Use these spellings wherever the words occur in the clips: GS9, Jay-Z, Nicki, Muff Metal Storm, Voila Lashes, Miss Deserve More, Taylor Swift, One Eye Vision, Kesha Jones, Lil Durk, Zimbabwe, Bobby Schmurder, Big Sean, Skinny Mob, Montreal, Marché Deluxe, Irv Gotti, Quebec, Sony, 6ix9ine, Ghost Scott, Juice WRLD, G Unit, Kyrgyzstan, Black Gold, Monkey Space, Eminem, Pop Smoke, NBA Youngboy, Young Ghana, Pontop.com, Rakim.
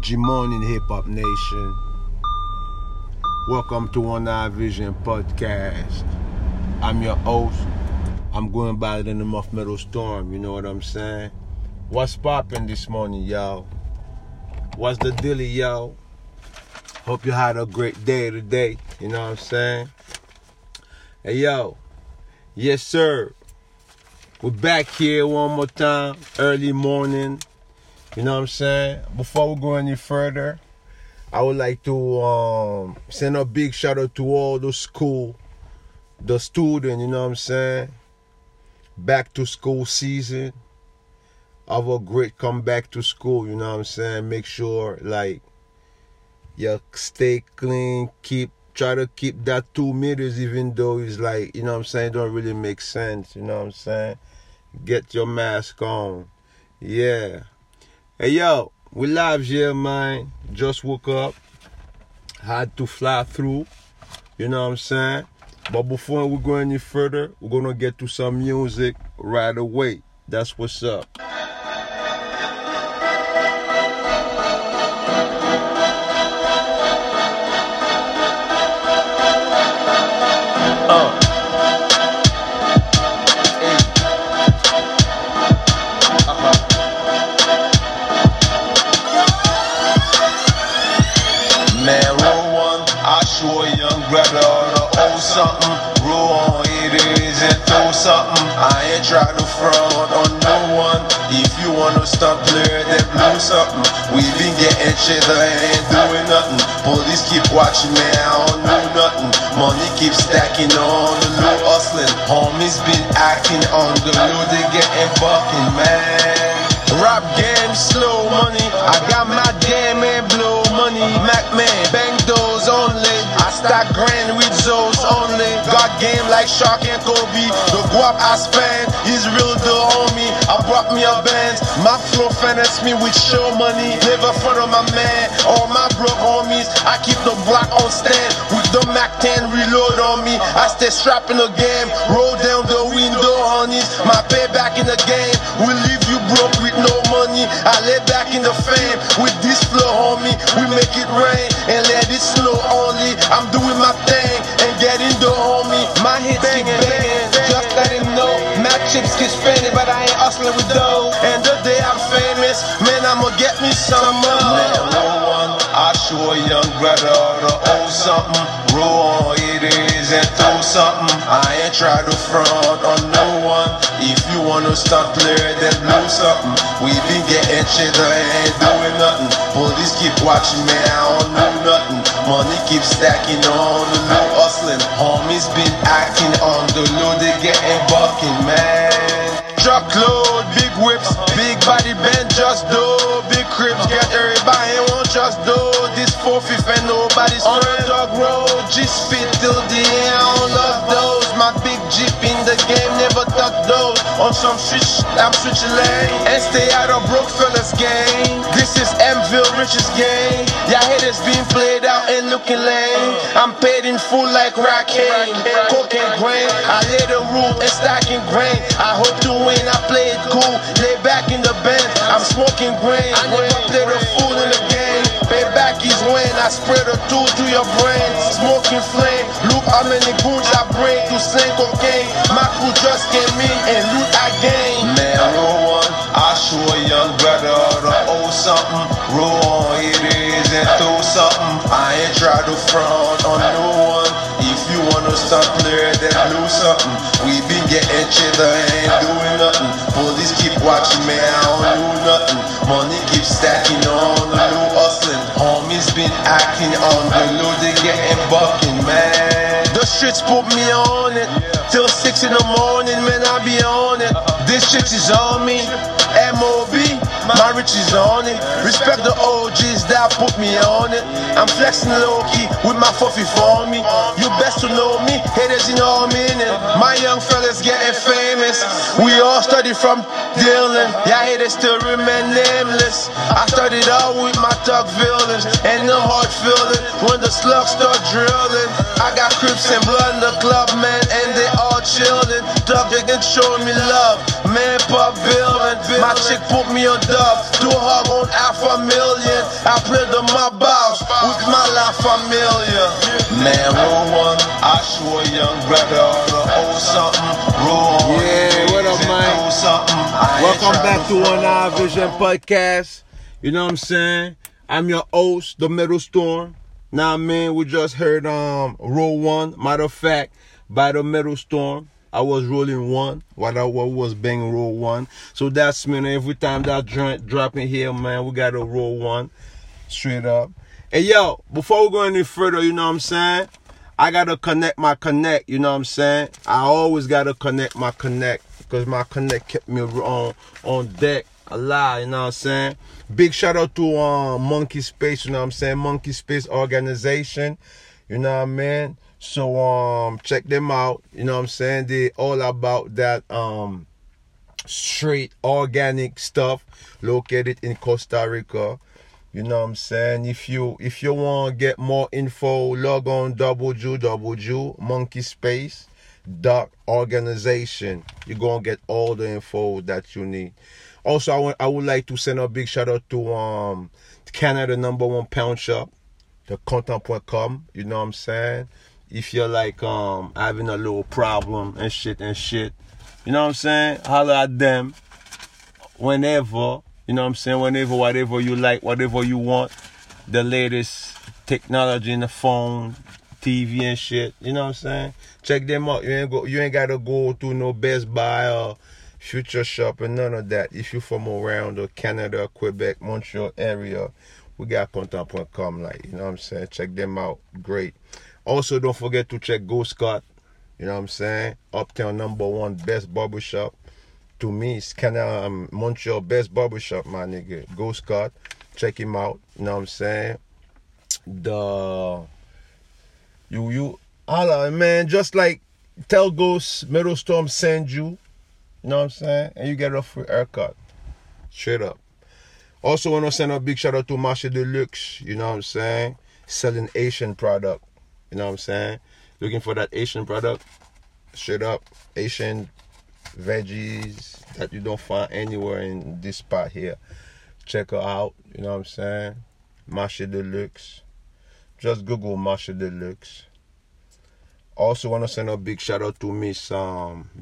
Good morning, Hip Hop Nation. Welcome to One Eye Vision Podcast. I'm your host. I'm going by the name of Muff Metal Storm. You know what I'm saying? What's poppin' this morning, y'all? What's the dealie, y'all? Hope you had a great day today. You know what I'm saying? Hey, yo. Yes, sir. We're back here one more time. Early morning. You know what I'm saying? Before we go any further, I would like to send a big shout out to all the school, the students, you know what I'm saying? Back to school season. Have a great comeback to school, you know what I'm saying? Make sure, like, you stay clean, try to keep that 2 meters, even though it's like, you know what I'm saying, it don't really make sense, you know what I'm saying? Get your mask on. Yeah. Hey, yo, we live here, man. Just woke up. Had to fly through. You know what I'm saying? But before we go any further, we're going to get to some music right away. That's what's up. Something, roll on it is and throw something. I ain't trying to front on no one. If you wanna stop there, then blow something. We been getting shit that ain't doing nothing. Police keep watching me, I don't know nothing. Money keeps stacking on the low hustling. Homies been acting on the low, they getting fucking mad. Rap game, slow money. I got my damn and blow money. Mac man, bang those only. I stack grand with those only. Got game like Shark and Kobe. The guap I spend is real the homie. I brought me a Benz. My flow finance me with show money. Never front of my man or my broke homies. I keep the block on stand with the Mac 10 reload on me. I stay strapped in the game. Roll down the window, honeys. My payback in the game will leave you broke with no money. I lay back in the fame with this flow, homie. We make it rain and let it snow only. I'm doing my thing and getting the homie. My hits bangin', keep bangin', bangin', just let him know. My chips keep spinning, but I ain't hustling with dough. And the day I'm famous, man, I'ma get me some more. Man, no one, I show a young brother to owe something. Roll on it is and throw something. I ain't try to front on no one. If you wanna stop clear, then blow something. We been getting shit that ain't doing nothing. Police keep watching me, I don't know nothing. Money keeps stacking on the low, hustling. Homies been acting on the low, they getting bucking, man. Truckload, big whips, big body bend, just do. Big crips, get everybody, won't just do. This 4-5 and nobody's on the dog road. Just spit till the end, I don't love those. My big Jeep in the game, never touch those. On some shit, I'm switching lane and stay out of broke fellas gang. This is Mville richest gang. Y'all haters being played out and looking lame. I'm paid in full like Rakim, coke and grain. I lay the rule and stacking grain. I hope to win, I play it cool. Lay back in the bench, I'm smoking grain. I never play the fool in the game. Payback is when I spread a tool to your brain. Smoking flame, look how many goons I bring to sing cocaine. My crew just came in and loot I gain. Man, roll on, I show a young brother to owe something. Roll on, it is and throw something. I ain't try to front on no one. If you wanna stop clear, then blow something. We been getting shit that ain't doing nothing. Police keep watching me, I don't do nothing. Money keeps stacking on the low hustling. Homies been acting on the low, they getting bucking, man. The streets put me on it, till 6 in the morning, man, I be on it. This shit is on me, M.O.B. My riches on it. Respect the OGs that put me on it. I'm flexing low key with my fuffy for me. You best to know me, haters in all meaning. My young fellas getting famous. We all studied from Dylan. Yeah, haters still remain nameless. I started out with my thug villains and no hard feeling when the slugs start drilling. I got Crips and blood in the club, man, and they all chilling. Thug, they can show me love. Man, pop billion. My chick put me on dub. Do her on half a million. I played on my boss with my La Familia. Man, roll one. I sure young brother to owe something. Roll one. Yeah, what up, man? Welcome back to One Eye Vision Podcast. You know what I'm saying? I'm your host, the Metal Storm. Now, man, we just heard roll one. Matter of fact, by the Metal Storm. I was rolling one while I was banging roll one. So that's, man, every time that joint dropping here, man, we got to roll one straight up. Hey, yo, before we go any further, you know what I'm saying? I got to connect my connect, you know what I'm saying? I always got to connect my connect because my connect kept me on deck a lot, you know what I'm saying? Big shout out to Monkey Space, you know what I'm saying? Monkey Space organization, you know what I mean? So, check them out, you know what I'm saying? They all about that, straight organic stuff located in Costa Rica, you know what I'm saying? If you want to get more info, log on www.monkeyspace.organization. You're going to get all the info that you need. Also, I would like to send a big shout out to, Canada #1 pound shop, the Pontop.com, you know what I'm saying? If you're like having a little problem and shit, you know what I'm saying? Holler at them whenever, you know what I'm saying? Whenever, whatever you like, whatever you want, the latest technology in the phone, TV and shit, you know what I'm saying? Check them out. You ain't gotta go to no Best Buy or Future Shop and none of that. If you're from around Canada, Quebec, Montreal area, we got Pontop.com, like, you know what I'm saying? Check them out. Great. Also, don't forget to check Ghost Scott, you know what I'm saying? Uptown #1 best barbershop. To me, it's kind of Montreal best barbershop, my nigga. Ghost Scott, check him out, you know what I'm saying? You holla, man, just like tell Ghost Metal Storm send you, you know what I'm saying? And you get a free haircut, straight up. Also, want to send a big shout out to Marché Deluxe, you know what I'm saying? Selling Asian product. You know what I'm saying? Looking for that Asian product, straight up, Asian veggies that you don't find anywhere in this spot here. Check her out, you know what I'm saying? Marché Deluxe. Just Google Marché Deluxe. Also want to send a big shout out to Miss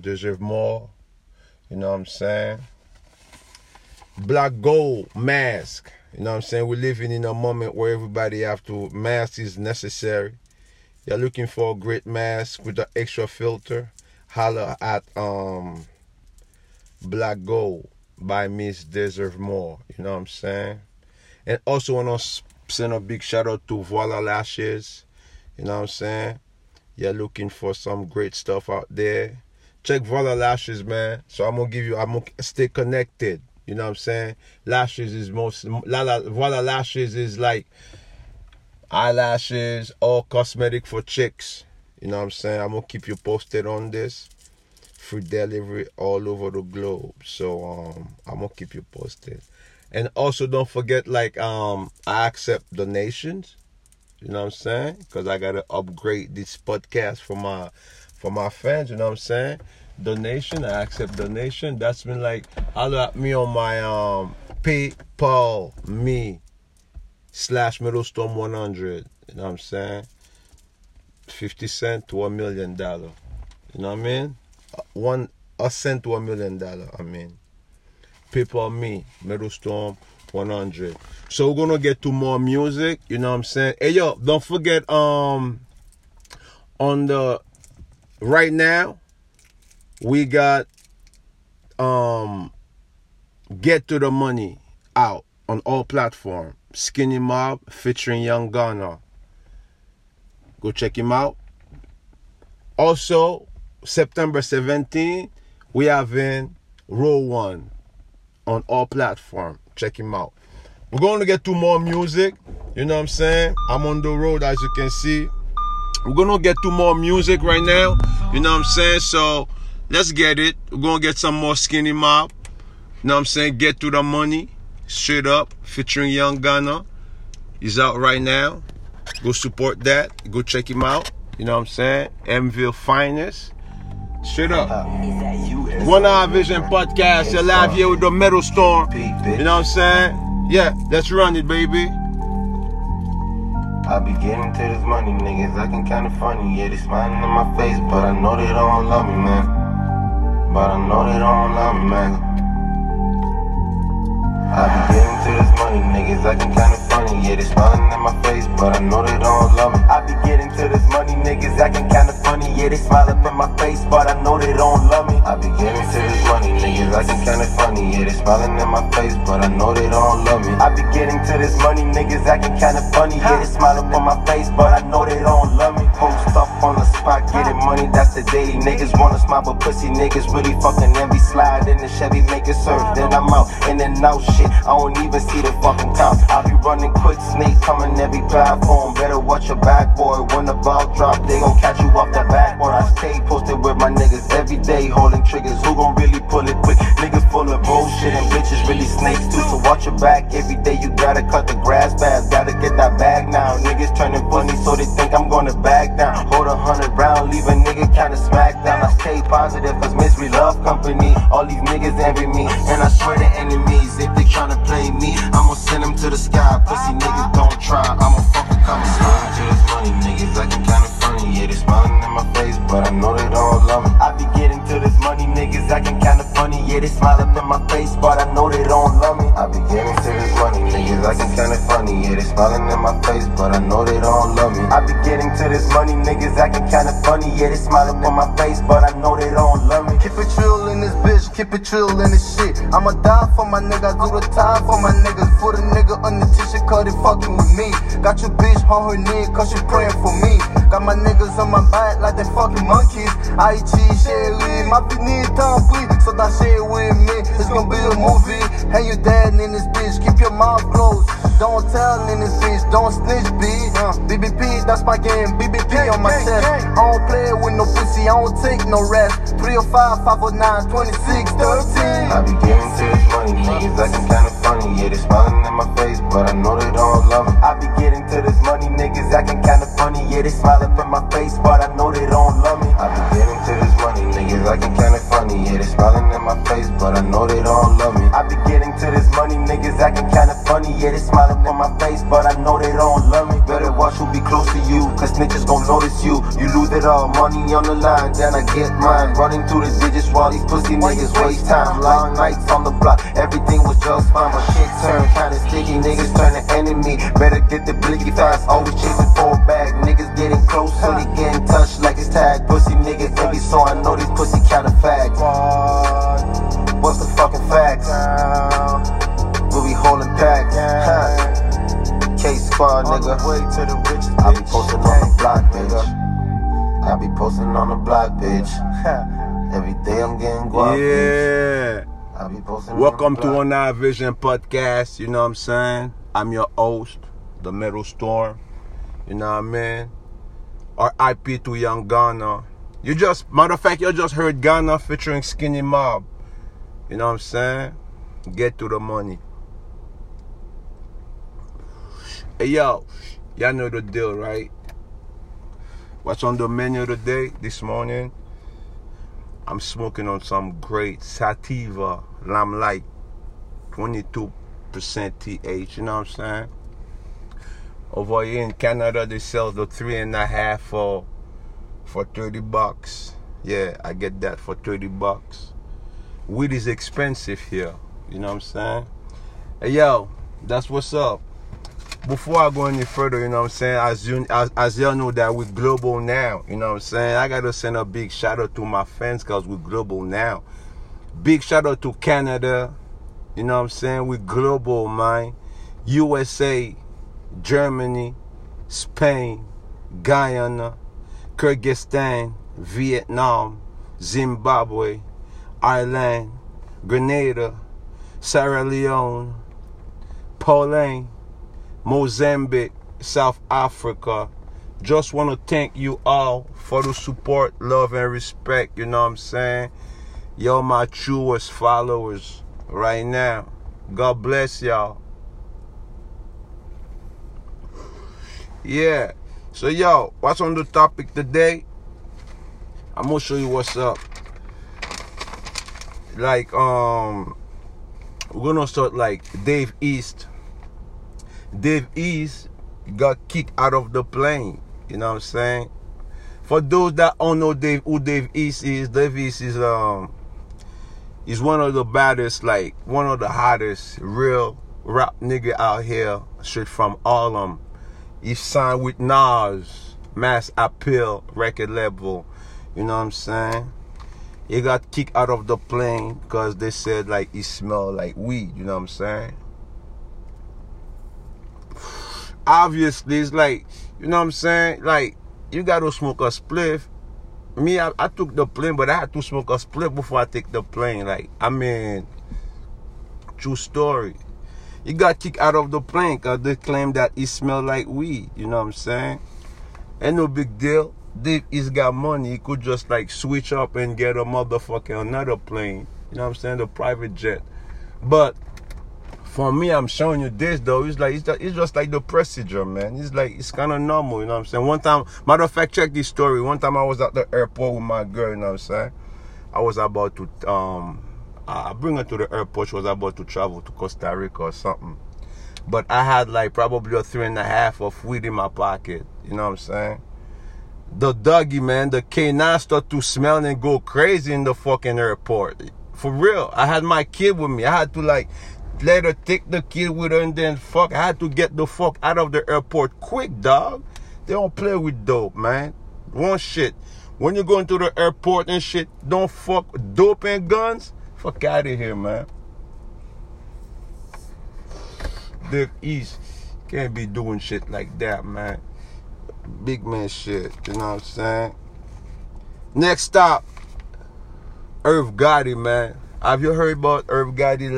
Deserve More, you know what I'm saying? Black Gold mask, you know what I'm saying? We're living in a moment where everybody have to, mask is necessary. You're looking for a great mask with an extra filter, holler at Black Gold by Miss Deserve More. You know what I'm saying? And also want to send a big shout out to Voila Lashes. You know what I'm saying? You're looking for some great stuff out there. Check Voila Lashes, man. So I'm going to stay connected. You know what I'm saying? Lashes is Voila Lashes is like eyelashes, all cosmetic for chicks. You know what I'm saying? I'm going to keep you posted on this. Free delivery all over the globe. So, I'm going to keep you posted. And also, don't forget, like, I accept donations. You know what I'm saying? Because I got to upgrade this podcast for my fans. You know what I'm saying? Donation. I accept donation. That's been, like, holler at me on my PayPal me. /MetalStorm100, you know what I'm saying? 50 cent to $1 million, you know what I mean? A cent to $1 million, I mean. PayPal me, MetalStorm100. So we're gonna get to more music, you know what I'm saying? Hey yo, don't forget on the right now we got Get to the Money out on all platforms. Skinny Mob featuring Young Ghana. Go check him out. Also, September 17th, we have in Roll One on all platforms. Check him out. We're going to get to more music. You know what I'm saying? I'm on the road, as you can see. We're going to get to more music right now. You know what I'm saying? So, let's get it. We're going to get some more Skinny Mob. You know what I'm saying? Get to the Money. Straight up, featuring Young Gunna. He's out right now. Go support that. Go check him out. You know what I'm saying? MVille Finest. Straight up. One Eye Vision Podcast. You're live here with the Metal Storm. You know what I'm saying? Yeah, let's run it, baby. I be getting to this money, niggas. Acting kind of funny. Yeah, they smiling in my face, but I know they don't love me, man. I be getting to this money, niggas acting kinda funny. Yeah, they smiling in my face, but I know they don't love me. I be getting to this money, niggas acting kinda funny. Yeah, they smile up in my face, but I know they don't love me. I be getting to this money, niggas acting kinda funny. Yeah, they smiling in my face, but I know they don't love me. I be getting to this money, niggas acting kinda funny. Yeah, they smile up in my face, but I know they don't love me. Post up on the spot, getting money, that's the daily. Niggas wanna smile, but pussy niggas really fucking envy. Slide in the Chevy, make it serve, then I'm out, in and out. Shit, I don't even see the fucking top. I be running quick, snake coming every platform. Better watch your back, boy. When the ball drop, they gon' catch you off the backboard. I stay posted with my niggas every day, holding triggers. Who gon' really pull it quick? Niggas full of bullshit and bitches really snakes too. So watch your back every day. You gotta cut the grass fast, gotta get that bag now. Niggas turning funny, so they think I'm gonna back down. Hold 100 round, leave a nigga kinda smack down. I stay positive, cause misery love company. All these niggas envy me, and I swear to enemies, if they tryna play me, I'ma send them to the sky. Pussy niggas don't try, I'ma fucking come and smile to this money, niggas acting kinda funny. Yeah, they smiling in my face, but I know they don't love me. I be getting to this money, niggas acting kinda funny. Yeah, they smile up in my face, but I know they don't love me. I be getting to this money, niggas acting kinda funny. Yeah, they smiling in my face, but I know they don't love me. I be getting to this money, niggas acting kinda funny. Yeah, they smiling in my face, but I know they don't love me. Keep it chill in this bitch, keep it chill in this shit. I'ma die for my niggas, do the time for my niggas. For the nigga on the t-shirt, cut it fucking with me. Got your bitch on her knee, cause she praying for me. Got my niggas on my back like they fucking monkeys. IG, shit, leave my beneath, time bleed. So that shit with me, it's gonna be a movie. Hang your dad in this bitch, keep your mouth closed. Don't tell in this bitch, don't snitch, bitch. BBP, that's my game, BBP on my chest. I don't play with no pussy, I don't take no rest. 305, 509, 26, 13. I be getting to this money, niggas acting kinda funny, yeah, they smiling in my face, but I know they don't love me. I be getting to this money, niggas acting kinda funny, yeah, they smile up in my face, but I know they don't love me. I be getting to this money, niggas acting kinda funny, yeah, they smiling in my face, but I know they don't love me. I be getting to this money, niggas acting kinda funny, yeah, they smile up in my face, but I know they don't love me. Better watch who be close to you, cause snitches gon' notice you. You lose it all, money on the line, then I get mine. Running through the digits while these pussy niggas waste time. Long nights on the block, everything was just fine. My shit turned kinda sticky, niggas turn to enemy. Better get the blicky fast, always chasing for a bag. Niggas getting close, so they getting touched like it's tag. Pussy niggas envy, so I know these pussy kinda fags. What's the fucking facts? We'll be holding packs. K-Squad, nigga. I be posting on the block, bitch. I be posting on the block, bitch. Every day I'm getting guap, bitch. Welcome to One Eye Vision Podcast, you know what I'm saying? I'm your host, the Metal Storm, you know what I mean? R.I.P. to Young Ghana. You just, matter of fact, you just heard Ghana featuring Skinny Mob, you know what I'm saying? Get to the money. Hey yo, y'all know the deal, right? What's on the menu today, this morning? I'm smoking on some great sativa, I'm like 22% TH, you know what I'm saying? Over here in Canada, they sell the 3.5 for $30. Yeah, I get that for $30. Weed is expensive here, you know what I'm saying? Hey yo, that's what's up. Before I go any further, you know what I'm saying, as y'all know that we're global now, you know what I'm saying, I gotta send a big shout out to my fans because we're global now. Big shout out to Canada, you know what I'm saying, we're global, man. USA, Germany, Spain, Guyana, Kyrgyzstan, Vietnam, Zimbabwe, Ireland, Grenada, Sierra Leone, Poland, Mozambique, South Africa. Just want to thank you all for the support, love, and respect. You know what I'm saying? Y'all my truest followers right now. God bless y'all. Yeah. So, yo, what's on the topic today? I'm going to show you what's up. like we're gonna start like Dave East. Dave East got kicked out of the plane. You know what I'm saying? For those that don't know who Dave East is, Dave East is one of the baddest, like one of the hottest real rap nigga out here, straight from Harlem. He signed with Nas, Mass Appeal record label. You know what I'm saying? He got kicked out of the plane because they said like he smelled like weed. You know what I'm saying? Obviously, it's like, you know what I'm saying? Like, you gotta smoke a spliff. Me, I took the plane, but I had to smoke a spliff before I take the plane. Like, I mean, true story. He got kicked out of the plane because they claimed that he smelled like weed. You know what I'm saying? Ain't no big deal. Dave East got money. He could just like switch up and get a motherfucking another plane. You know what I'm saying? The private jet. But for me, I'm showing you this though. It's just like the procedure, man. It's like it's kind of normal. You know what I'm saying? One time, matter of fact, check this story. One time I was at the airport with my girl. You know what I'm saying? I was about to I bring her to the airport. She was about to travel to Costa Rica or something. But I had like probably a 3.5 of weed in my pocket. You know what I'm saying? The doggy, man, the K9 start to smell and go crazy in the fucking airport. For real. I had my kid with me. I had to like let her take the kid with her, and then fuck, I had to get the fuck out of the airport quick, dog. They don't play with dope, man. One shit. When you're going to the airport and shit, don't fuck dope and guns. Fuck out of here, man. Dave East can't be doing shit like that, man. Big man shit, you know what I'm saying? Next up, Irv Gotti, man. Have you heard about Irv Gotti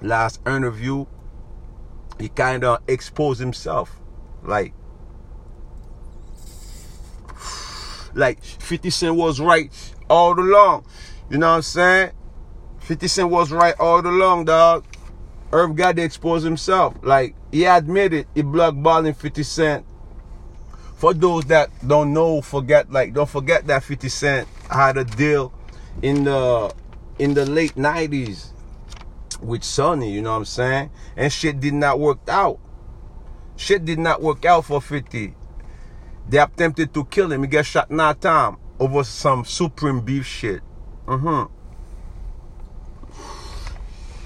last interview? He kind of exposed himself. Like 50 Cent was right all along. You know what I'm saying? 50 Cent was right all along, dog. Irv Gotti exposed himself. Like, he admitted he blackballing 50 Cent. For those that don't know, don't forget that 50 Cent had a deal in the late 90s with Sony, you know what I'm saying? And shit did not work out. Shit did not work out for 50. They attempted to kill him. He got shot 9 times over some Supreme beef shit.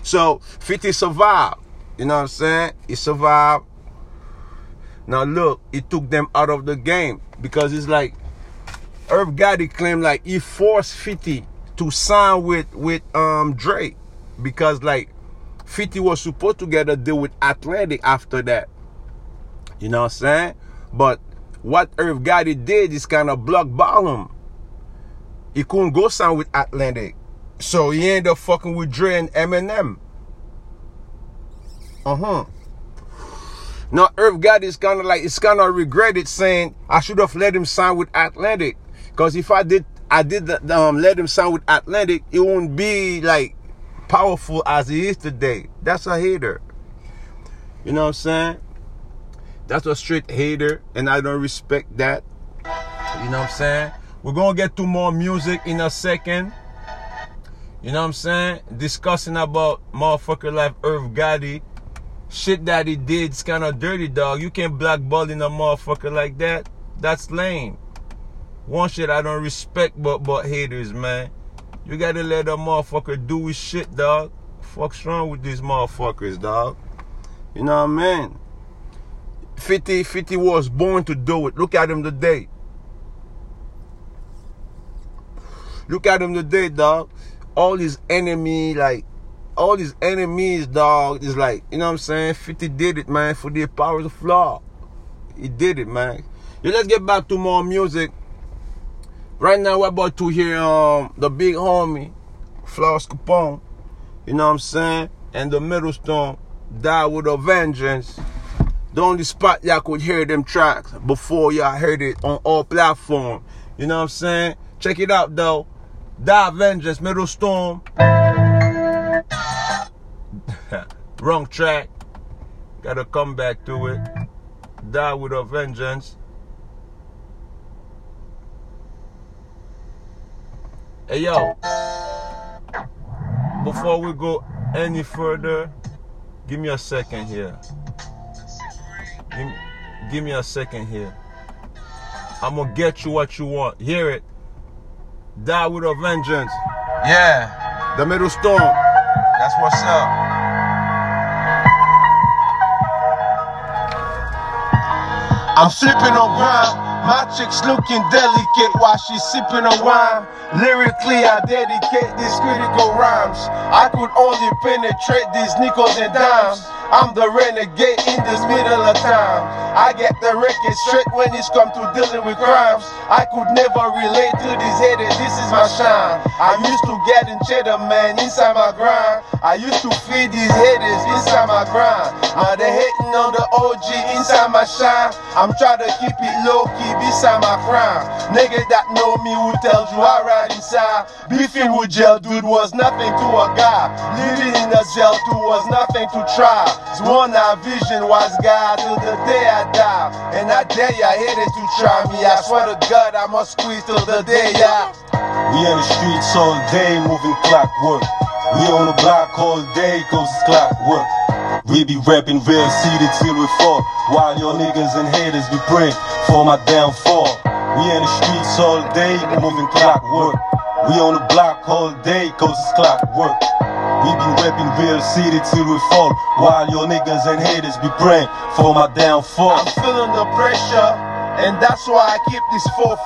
So 50 survived. You know what I'm saying? He survived. Now look, it took them out of the game because it's like Irv Gotti claimed like he forced 50 to sign with Dre because like 50 was supposed to get a deal with Atlantic after that. You know what I'm saying? But what Irv Gotti did is kind of blackball him. He couldn't go sign with Atlantic, so he ended up fucking with Dre and Eminem. Now, Irv Gotti is kind of like, it's kind of regretted saying, I should have let him sign with Atlantic. Because if I did let him sign with Atlantic, it wouldn't be like powerful as he is today. That's a hater. You know what I'm saying? That's a straight hater, and I don't respect that. You know what I'm saying? We're going to get to more music in a second. You know what I'm saying? Discussing about motherfucker like Irv Gotti. Shit that he did is kind of dirty, dog. You can't blackball in a motherfucker like that. That's lame. One shit I don't respect but haters, man. You gotta let a motherfucker do his shit, dog. Fuck's wrong with these motherfuckers, dog? You know what I mean? 50 was born to do it. Look at him today. Look at him today, dog. All his enemies, dog, is like, you know what I'm saying? 50 did it, man, for the powers of law. He did it, man. Yeah, let's get back to more music. Right now, we're about to hear the big homie, Floss Capone, you know what I'm saying? And the Metal Storm, Die With A Vengeance. The only spot y'all could hear them tracks before y'all heard it on all platforms. You know what I'm saying? Check it out, though. Die Vengeance, Metal Storm. Wrong track. Gotta come back to it. Die With A Vengeance. Hey yo, Before we go any further, give me a second here. Give me a second here. I'm gonna get you what you want. Hear it. Die with a vengeance. Yeah. The Metal Storm. That's what's up. I'm sipping on wine, my chick's looking delicate while she's sipping on wine. Lyrically, I dedicate these critical rhymes. I could only penetrate these nickels and dimes. I'm the renegade in this middle of time. I get the record straight when it's come to dealing with crimes. I could never relate to this head, and this is my shine. I used to get in cheddar, man, inside my grind. I used to feed these haters inside my grind. Now they hating on the OG inside my shine. I'm trying to keep it low-key beside my crime. Nigga that know me will tell you I ride inside. Beefing with jail, dude, was nothing to a guy. Living in a jail, too, was nothing to try. One Eye Vision was God till the day I die. And I dare ya haters to try me. I swear to God I must squeeze till the day I. We in the streets all day moving clockwork. We on the block all day cause it's clockwork. We be rapping real seated till we fall. While your niggas and haters be praying for my downfall. We in the streets all day moving clockwork. We on the block all day cause it's clockwork. We be rapping real seated till we fall. While your niggas and haters be praying for my downfall. I'm feeling the pressure, and that's why I keep this 4-5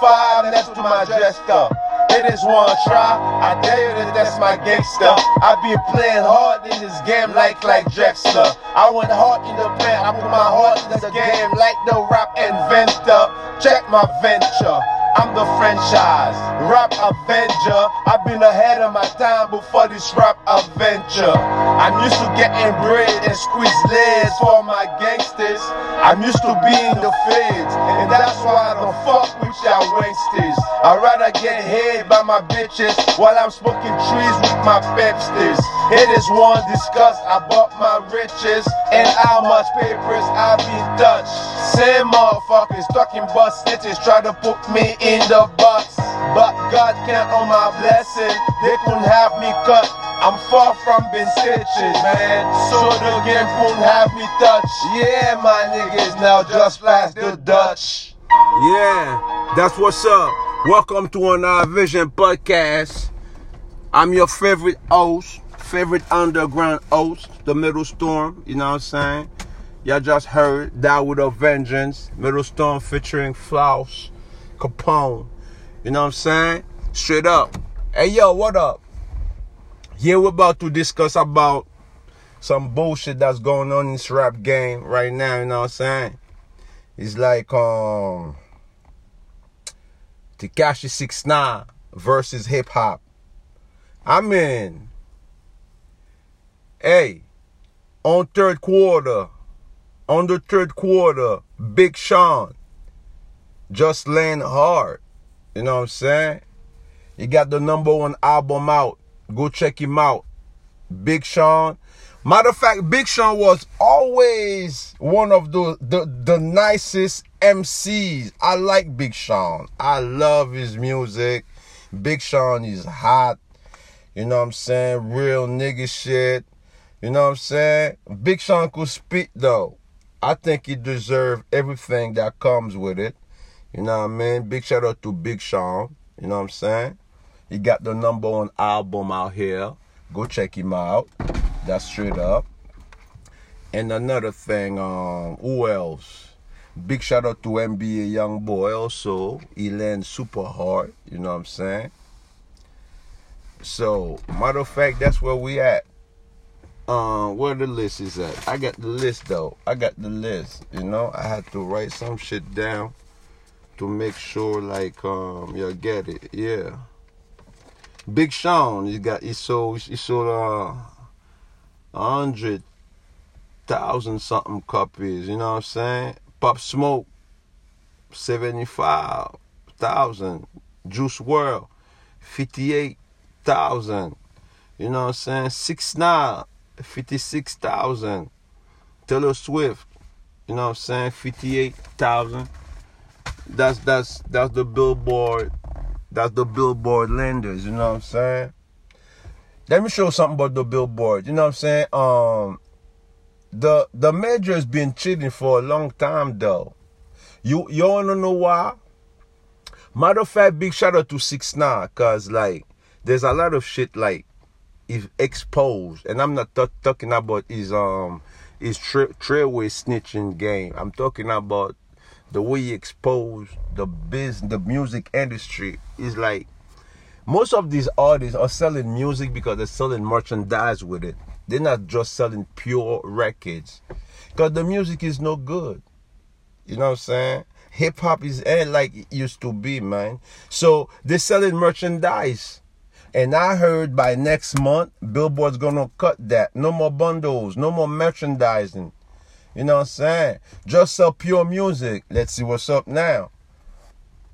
next to my dresser. Haters wanna try, I dare you to test my gangster. I been playing hard in this game like Drexler. I went hard in the pen, I put my heart in the game like the rap inventor. Check my venture, I'm the franchise, rap avenger. I've been ahead of my time before this rap adventure. I'm used to getting bread and squeeze legs for my gangsters. I'm used to being the feds, and that's why I don't fuck with y'all wanksters. I'd rather get head by my bitches while I'm smoking trees with my pepsters. It is one disgust, I bought my riches and how much papers I've been touched. Same motherfuckers talking about snitches, try to put me in the box, but God count on my blessing. They couldn't have me cut. I'm far from being stitches, man, so the game couldn't have me touch. Yeah, my niggas now just like the Dutch. Yeah, that's what's up. Welcome to One Eye Vision podcast. I'm your favorite host, favorite underground host, the Metal Storm. You know what I'm saying? Y'all just heard Die with a Vengeance, Metal Storm featuring Floss Capone. You know what I'm saying? Straight up. Hey yo, what up? Here we're about to discuss about some bullshit that's going on in this rap game right now. You know what I'm saying? It's like Tekashi 6ix9ine versus hip hop. I mean, hey, on the third quarter, Big Sean just laying hard. You know what I'm saying? He got the #1 album out. Go check him out. Big Sean. Matter of fact, Big Sean was always one of the nicest MCs. I like Big Sean. I love his music. Big Sean is hot. You know what I'm saying? Real nigga shit. You know what I'm saying? Big Sean could spit though. I think he deserves everything that comes with it. You know what I mean? Big shout out to Big Sean. You know what I'm saying? He got the #1 album out here. Go check him out. That's straight up. And another thing, who else? Big shout out to NBA Youngboy also. He lands super hard. You know what I'm saying? So, matter of fact, that's where we at. Where the list is at. I got the list though. You know, I had to write some shit down to make sure like you get it. Yeah. Big Sean, he sold 100,000 something copies, you know what I'm saying? Pop Smoke 75,000, Juice WRLD 58,000. You know what I'm saying? 6ix9ine 56,000. Taylor Swift, you know what I'm saying? 58,000. That's the Billboard. That's the Billboard lenders, you know what I'm saying? Let me show something about the billboard. You know what I'm saying? The major has been cheating for a long time though. You don't know why? Matter of fact, big shout out to 6ix9ine, cause like there's a lot of shit like is exposed, and I'm not talking about his Trey Way snitching game. I'm talking about the way he exposed the business, the music industry. Is like most of these artists are selling music because they're selling merchandise with it. They're not just selling pure records, because the music is no good. You know what I'm saying? Hip hop is ain't like it used to be, man. So they're selling merchandise. And I heard by next month, Billboard's gonna cut that. No more bundles, no more merchandising. You know what I'm saying? Just sell pure music. Let's see what's up now.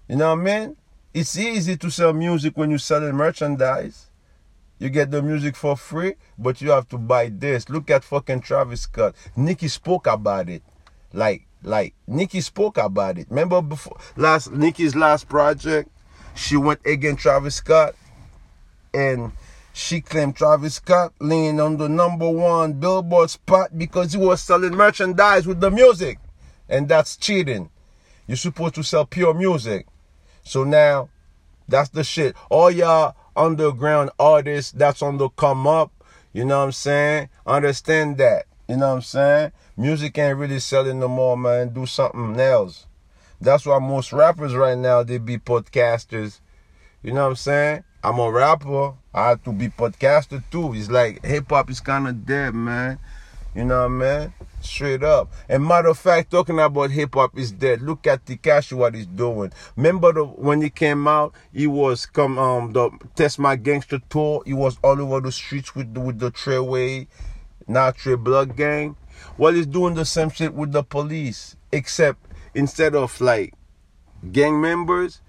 You know what I mean? It's easy to sell music when you're selling merchandise. You get the music for free, but you have to buy this. Look at fucking Travis Scott. Nicki spoke about it. Like Nicki spoke about it. Remember before Nicki's last project? She went against Travis Scott. And she claimed Travis Scott leaned on the #1 Billboard spot because he was selling merchandise with the music. And that's cheating. You're supposed to sell pure music. So now, that's the shit. All y'all underground artists that's on the come up, you know what I'm saying? Understand that. You know what I'm saying? Music ain't really selling no more, man. Do something else. That's why most rappers right now, they be podcasters. You know what I'm saying? I'm a rapper. I have to be podcaster too. It's like hip-hop is kind of dead, man. You know what I mean? Straight up. And matter of fact, talking about hip-hop is dead. Look at Tekashi, what he's doing. Remember when he came out, he was the Test My Gangster tour. He was all over the streets with the Trey Way, now Trey Blood Gang. Well, he's doing the same shit with the Police, except instead of like gang members,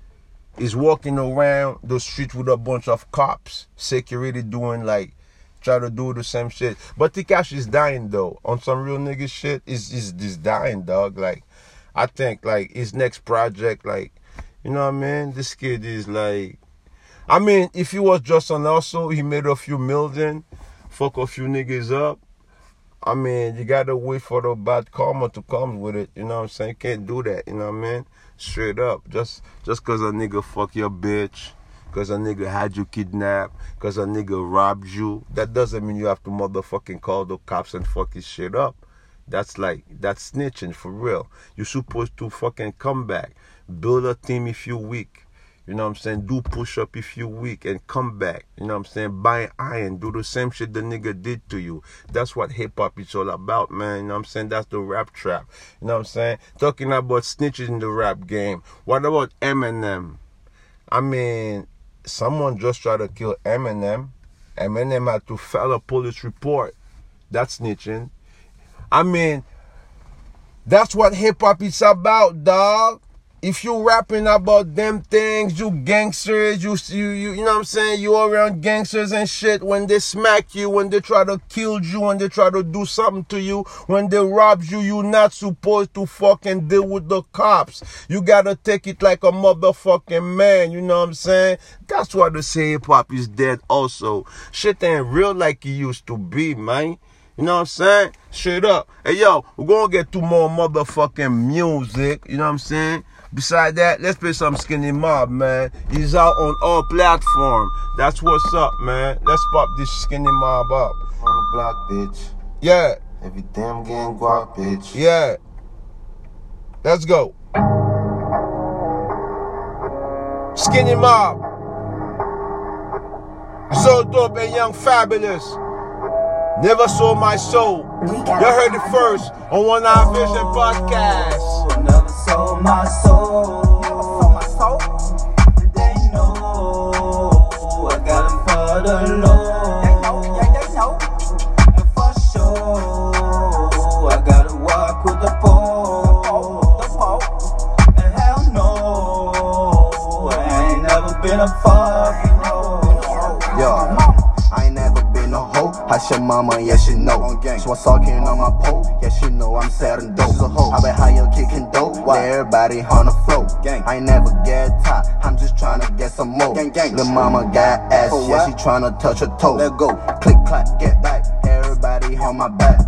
is walking around the street with a bunch of cops, security doing like, try to do the same shit. But Tekashi is dying though, on some real nigga shit, is dying, dog. Like, I think like his next project, like, you know what I mean? This kid is like, I mean, if he was just an hustle, he made a few million, fuck a few niggas up. I mean, you gotta wait for the bad karma to come with it, you know what I'm saying? You can't do that, you know what I mean? Straight up, just cause a nigga fuck your bitch, cause a nigga had you kidnapped, cause a nigga robbed you, that doesn't mean you have to motherfucking call the cops and fuck his shit up. That's snitching for real. You're supposed to fucking come back, build a team if you're weak, you know what I'm saying? Do push up if you're weak and come back, you know what I'm saying? Buy an iron, do the same shit the nigga did to you. That's what hip hop is all about, man, you know what I'm saying? That's the rap trap, you know what I'm saying? Talking about snitches in the rap game, what about Eminem? I mean, someone just tried to kill Eminem. Eminem had to file a police report. That's snitching. I mean, that's what hip hop is about, dog. If you rapping about them things, you gangsters, you know what I'm saying? You around gangsters and shit. When they smack you, when they try to kill you, when they try to do something to you, when they rob you, you not supposed to fucking deal with the cops. You gotta take it like a motherfucking man, you know what I'm saying? That's why they say hip-hop is dead also. Shit ain't real like it used to be, man. You know what I'm saying? Straight up. Hey, yo, we're gonna get to more motherfucking music, you know what I'm saying? Beside that, let's play some Skinny Mob, man. He's out on all platforms. That's what's up, man. Let's pop this Skinny Mob up. On the block, bitch. Yeah. Every damn gang guap, bitch. Yeah. Let's go. Skinny Mob. So dope and young fabulous. Never sold my soul. You heard it first on One Eye Vision podcast. Never sold my soul. But they know I got it for the Lord. They know, and for sure I gotta walk with the pole. And hell no, I ain't never been a fucking hoe. Yo, I ain't never been a hoe. Hush your mama, yes you know. on gang. She was sucking on my pole. Yeah, she know I'm selling dope. She's a hoe. I been higher kicking dope. Why everybody on the flow? Gang. I ain't never get tired. I'm just trying to get some more. Gang, gang. Lil' mama got ass. Oh, yeah, she trying to touch her toe. Let go. Click, clack, get back. Everybody on my back.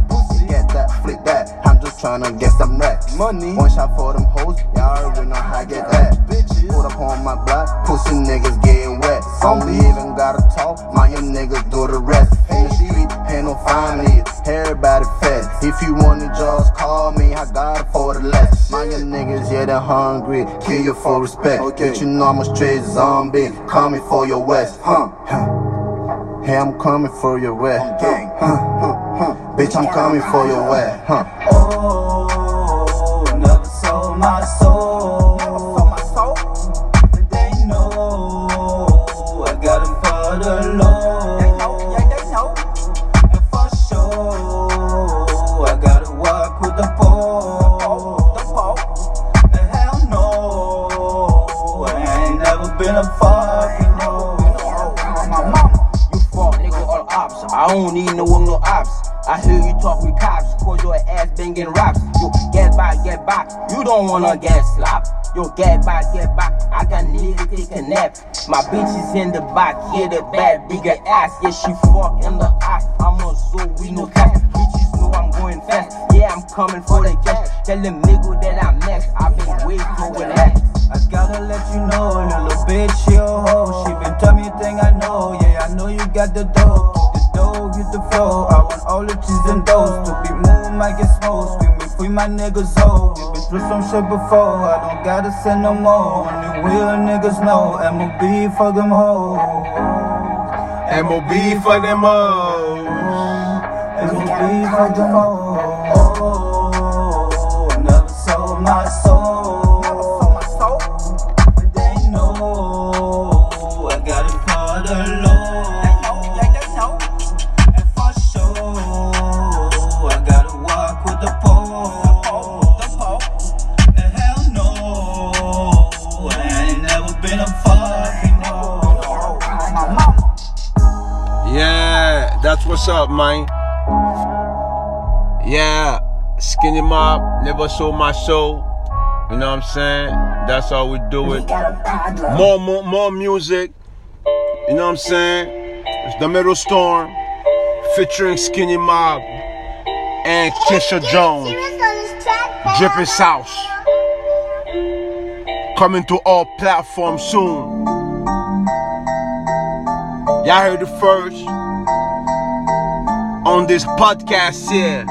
Get that, flip that. I'm just trying to get some racks. Money. One shot for them hoes. Y'all already know how I get that. Bitches. Put up on my block. Pussy niggas getting wet. Only even gotta talk. My young niggas do the rest. In the street, ain't no fine needs. Everybody fed. If you want it, just call me. I got it for the less. My young niggas, yeah, they're hungry. Kill you for respect. Okay. But you know I'm a straight zombie. Coming for your west. Hey, I'm coming for your west. Bitch, I'm coming for your way, huh? Oh, never sold my soul. Never sold my soul. And they know I got it for the Lord. They know, and for sure I gotta work with the poor. The poor. And hell no, I ain't never been a fucking hoe. My mama, you fuck nigga all ops. I don't need no one no ops. I hear you talk with cops, cause your ass banging raps. Yo, get back, get back. You don't wanna get slapped. Yo, get back, get back. I got need to take a nap. My bitch is in the back, yeah, the bad bigger ass. Yeah, she fuck in the ass. I'm a zoo, we no cat. Bitches know I'm going fast. Yeah, I'm coming for the cash. Tell them nigga that I'm next. I've been waiting for an ass. I gotta let you know, your little bitch, yo ho. She been tell me a thing I know. Yeah, I know you got the dough. Get the flow, I want all the cheese and doughs. To be moved, I get smoked. Screaming free my niggas old. You been through some shit before, I don't gotta say no more. Only real niggas know. MOB for them hoes. MOB for them hoes. MOB for them hoes. Oh, I never sold my soul. Never sold my soul. But they know I got it for the Lord. What's up, man? Yeah, Skinny Mob, never sold my soul. You know what I'm saying? That's how we do it. More music. You know what I'm saying? It's the Metal Storm featuring Skinny Mob and Kesha Jones. Drippin' South. Coming to all platforms soon. Y'all heard it first. On this podcast here,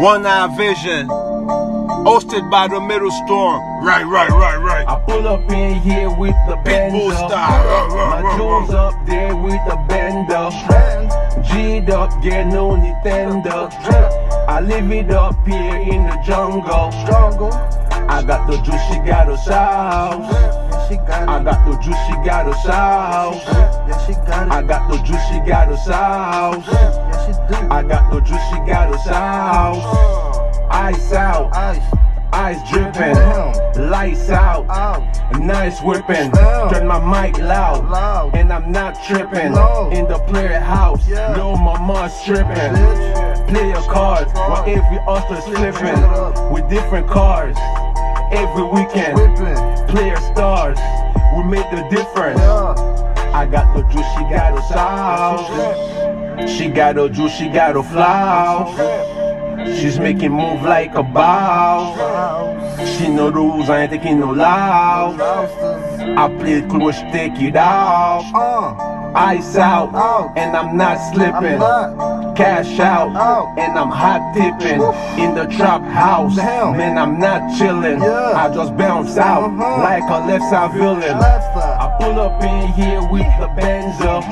One Eye Vision, hosted by the Middle Storm. Right. I pull up in here with the bend up. My jewels up there with the bend up. G'd up, get no Nintendo. I live it up here in the jungle. I got the juice, she got a sauce. I got the juice, she got a sauce. I got the juice, she got a sauce. I got the juice, she got a sauce. Ice out, ice dripping, lights out, nice whipping. Turn my mic loud, and I'm not tripping. In the player house, no mama's tripping. Play your cards while every hustler's flipping with different cars. Every weekend, player stars, we make the difference. I got the juice, she got a sauce. She got a juice, she got a flow. She's making move like a bow. She know the rules, I ain't taking no loud. I play it cool, she take it out. Ice out, and I'm not slipping. Cash out, and I'm hot tipping. In the trap house, man, I'm not chilling. I just bounce out like a left side villain. I pull up in here with the Benz up.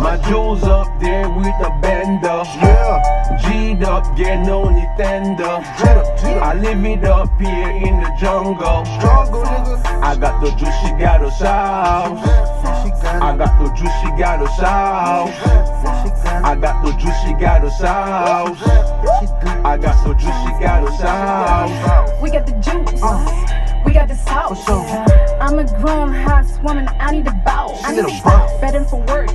My jewels up there with the bender. G'd up, get no Nintendo. I live it up here in the jungle. I got the juice, she got a sauce. I got the juice, she got a sauce. I got the juice, she got a sauce. I got the juice, she got a sauce. We got the juice. we got the sauce. For sure. I'm a grown house woman, I need a bow. I need a bow. Better for words.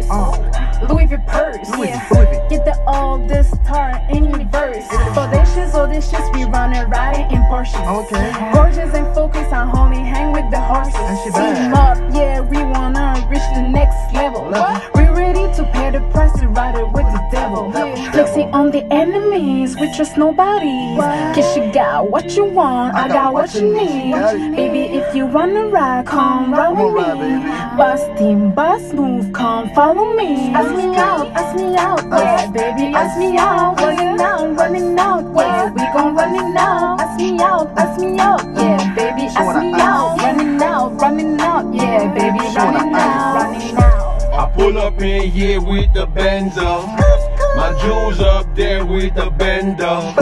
Louis V purse. Louis V. Get the oldest star in universe. Audacious, audacious, we running, riding in Porsches. Okay. Gorgeous and focused on homie, hang with the horses. Team up, yeah, we wanna reach the next level. We ready to pay the price to ride it with the devil. Flexing on the enemies, we trust nobody. Cause you got what you want, I got what you need. Baby, if you wanna ride, come ride with me. Bustin', bust move, come follow me. Ask me out, yeah, baby, ask me out. Running out, yeah, we gon' run it now. Ask me out, yeah, baby, ask me out. Running out, yeah, baby, running out, I pull up in here with the Benzo. My jewels up there with the Bendo.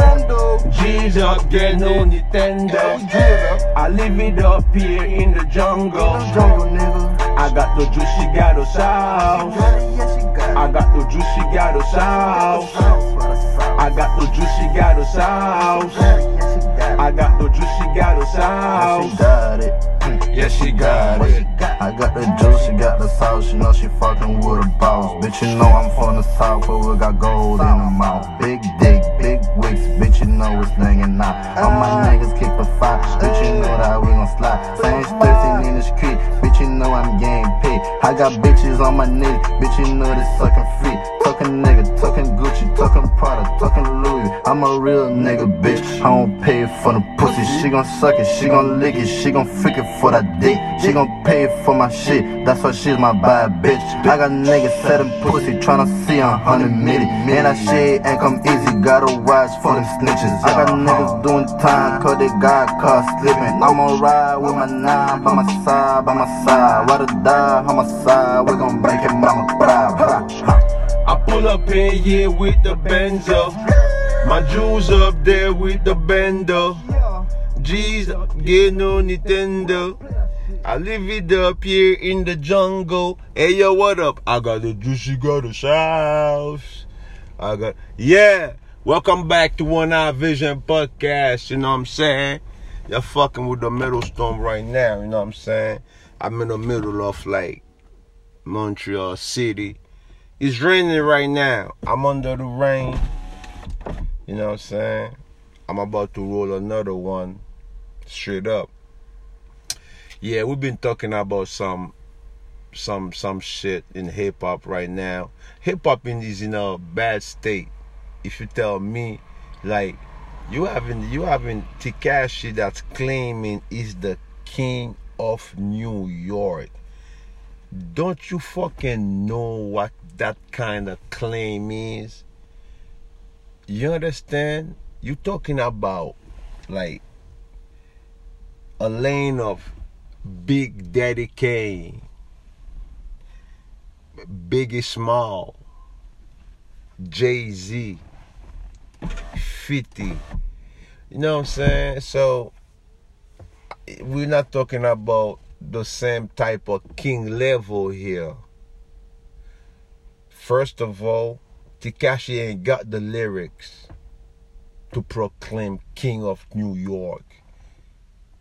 G's up, get no Nintendo. I live it up here in the jungle. I got the juice, she got the sauce. I got the juice, she got the sauce. I got the juice, she got the sauce. I got the juice, she got the sauce. She got it. Yeah, she got it. I got the juice, she got the sauce. You know she fucking with a boss. Bitch, you know I'm from the south, but we got gold in our mouth. Big dick, big wigs, bitch, you know it's hanging out. All my niggas keep a fire, bitch, you know that we gon' slide. Same 13 in the street, bitch, you know I'm getting paid. I got bitches on my knees, bitch, you know they sucking free. Talking nigga, talking Gucci, talking Prada, talking Louis. I'm a real nigga, bitch, I don't pay for the pussy. She gon' suck it, she gon' lick it, she gon' freak it for that dick. She gon' pay for my shit, that's why she's my bad bitch. I got niggas selling pussy, tryna see 100 million. Man, that shit ain't come easy, gotta watch for them snitches. I got niggas doing time, cause they got caught slipping. I'ma ride with my nine, by my side, ride or die, on my side, we gon' make it mama cry. I pull up in here with the Benzo. My jewels up there with the Bendo. G's up, get no Nintendo. I live it up here in the jungle. Hey yo, what up? I got the juicy, got the sauce. I got, yeah. Welcome back to One Eye Vision Podcast. You know what I'm saying? You're fucking with the Metal Storm right now. You know what I'm saying? I'm in the middle of like Montreal City. It's raining right now. I'm under the rain. You know what I'm saying? I'm about to roll another one. Straight up. Yeah, we've been talking about some shit in hip-hop right now. Hip-hop is in a bad state. If you tell me, like, you having Tekashi that's claiming is the king of New York. Don't you fucking know what that kind of claim is? You understand? You talking about like a lane of Big Daddy Kane, Biggie Small, Jay-Z, 50. You know what I'm saying? So we're not talking about the same type of king level here. First of all, Tekashi ain't got the lyrics to proclaim king of New York.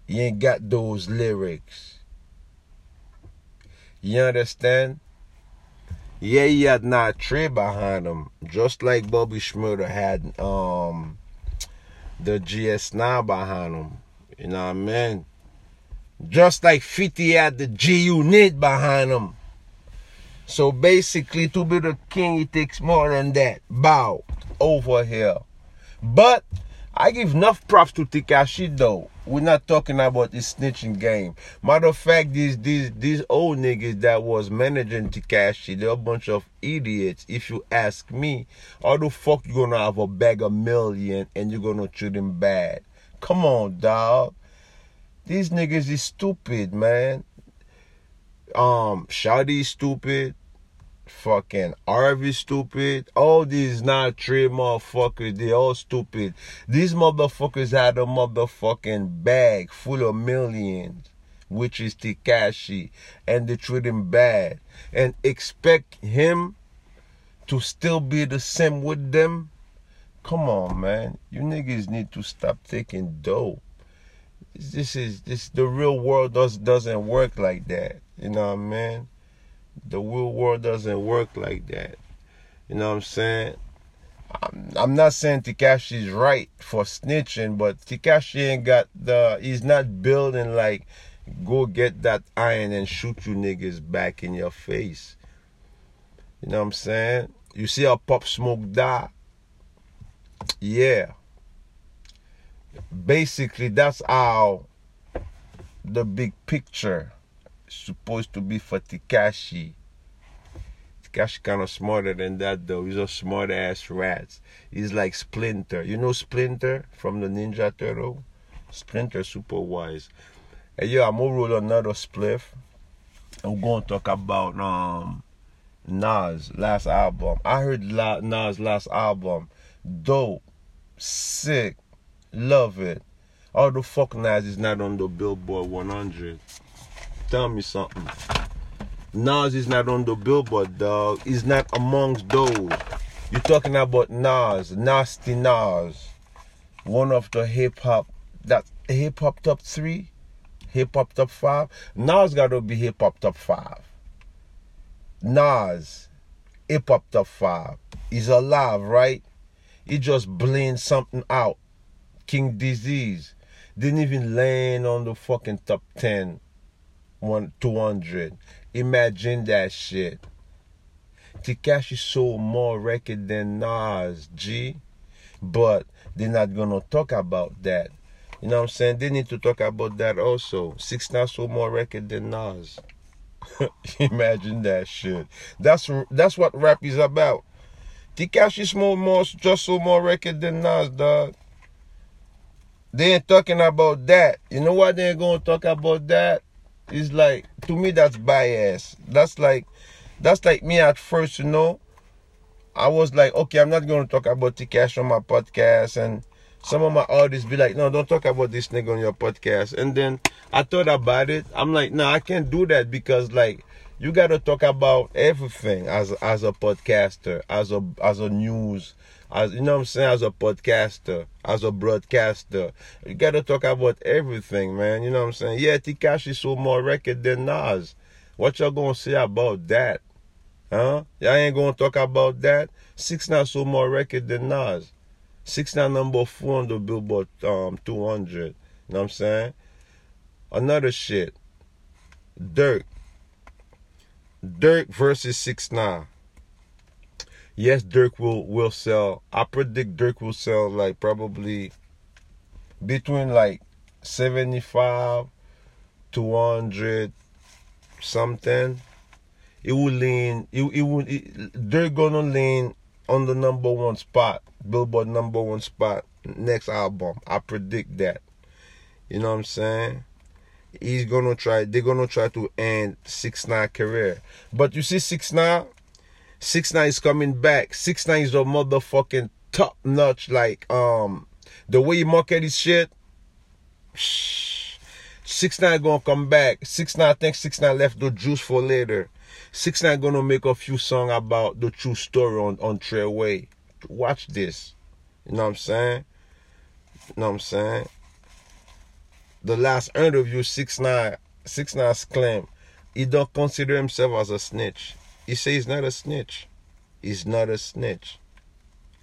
He ain't got those lyrics. You understand? Yeah, he had not Trey behind him, just like Bobby Schmurder had the GS9 behind him. You know what I mean? Just like 50 had the G Unit behind him. So basically, to be the king, it takes more than that. Bow. Over here. But I give enough props to Tekashi though. We're not talking about this snitching game. Matter of fact, these old niggas that was managing Tekashi, they're a bunch of idiots. If you ask me, how the fuck you gonna have a bag of million and you're gonna treat him bad? Come on, dog. These niggas is stupid, man. Shawty stupid. Fucking Harvey stupid. All these not three motherfuckers, they all stupid. These motherfuckers had a motherfucking bag full of millions, which is Tekashi, and they treat him bad and expect him to still be the same with them. Come on, man. You niggas need to stop taking dope. this the real world doesn't work like that. You know what I mean? The real world doesn't work like that. You know what I'm saying? I'm not saying Tekashi's right for snitching, but Tekashi ain't got the, he's not building like, go get that iron and shoot you niggas back in your face. You know what I'm saying? You see how Pop Smoke die? Yeah. Basically, that's how the big picture is supposed to be for Tekashi. Tekashi kind of smarter than that, though. He's a smart-ass rat. He's like Splinter. You know Splinter from the Ninja Turtle? Splinter super wise. Hey, yo, I'm going to roll another spliff. I'm going to talk about Nas' last album. I heard Nas' last album. Dope. Sick. Love it. All the fuck Nas is not on the Billboard 100. Tell me something. Nas is not on the Billboard, dog. He's not amongst those. You're talking about Nas. Nasty Nas. One of the hip-hop. That hip-hop top 3? Hip-hop top 5? Nas gotta be hip-hop top 5. Nas, hip-hop top 5. He's alive, right? He just blends something out. King Disease. Didn't even land on the fucking top 10. 200. Imagine that shit. Tekashi sold more record than Nas, G. But they're not gonna talk about that. You know what I'm saying? They need to talk about that also. 6ix9ine sold more record than Nas. Imagine that shit. That's what rap is about. Tekashi sold more record than Nas, dog. They ain't talking about that. You know why they ain't gonna talk about that? It's like, to me, that's bias. That's like me at first, you know. I was like, okay, I'm not gonna talk about Tekashi on my podcast, and some of my artists be like, no, don't talk about this nigga on your podcast. And then I thought about it. I'm like, no, I can't do that because like you gotta talk about everything as a podcaster, as a news, as you know what I'm saying, as a podcaster, as a broadcaster. You gotta talk about everything, man. You know what I'm saying? Yeah, Tekashi sold more record than Nas. What y'all gonna say about that? Huh? Y'all ain't gonna talk about that? 6ix9ine sold more record than Nas. 6ix9ine number 4 on the Billboard 200. You know what I'm saying? Another shit. Durk. Durk versus 6ix9ine. Yes, Durk will sell. I predict Durk will sell like probably between like 75 to 100 something. It will lean. Durk gonna lean on the number one spot, Billboard number one spot next album. I predict that. You know what I'm saying? They're gonna try to end 6ix9ine career. But you see 6ix9ine. 6ix9ine is coming back. 6ix9ine is a motherfucking top notch. Like the way he market his shit. 6ix9ine gonna come back. 6ix9ine, I think 6ix9ine left the juice for later. 6ix9ine gonna make a few songs about the true story on Trey Way. Watch this. You know what I'm saying? You know what I'm saying? The last interview, 6ix9ine's claim, he don't consider himself as a snitch. He says he's not a snitch. He's not a snitch.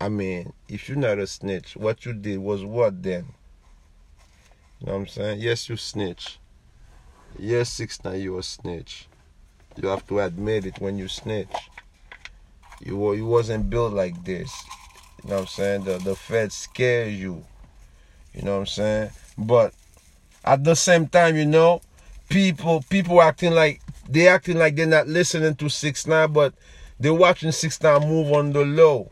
I mean, if you're not a snitch, what you did was what then? You know what I'm saying? Yes, you snitch. Yes, 6ix9ine, you a snitch. You have to admit it when you snitch. You wasn't built like this. You know what I'm saying? The Fed scares you. You know what I'm saying? But at the same time, you know, people acting like they're not listening to 6ix9ine, but they're watching 6ix9ine move on the low.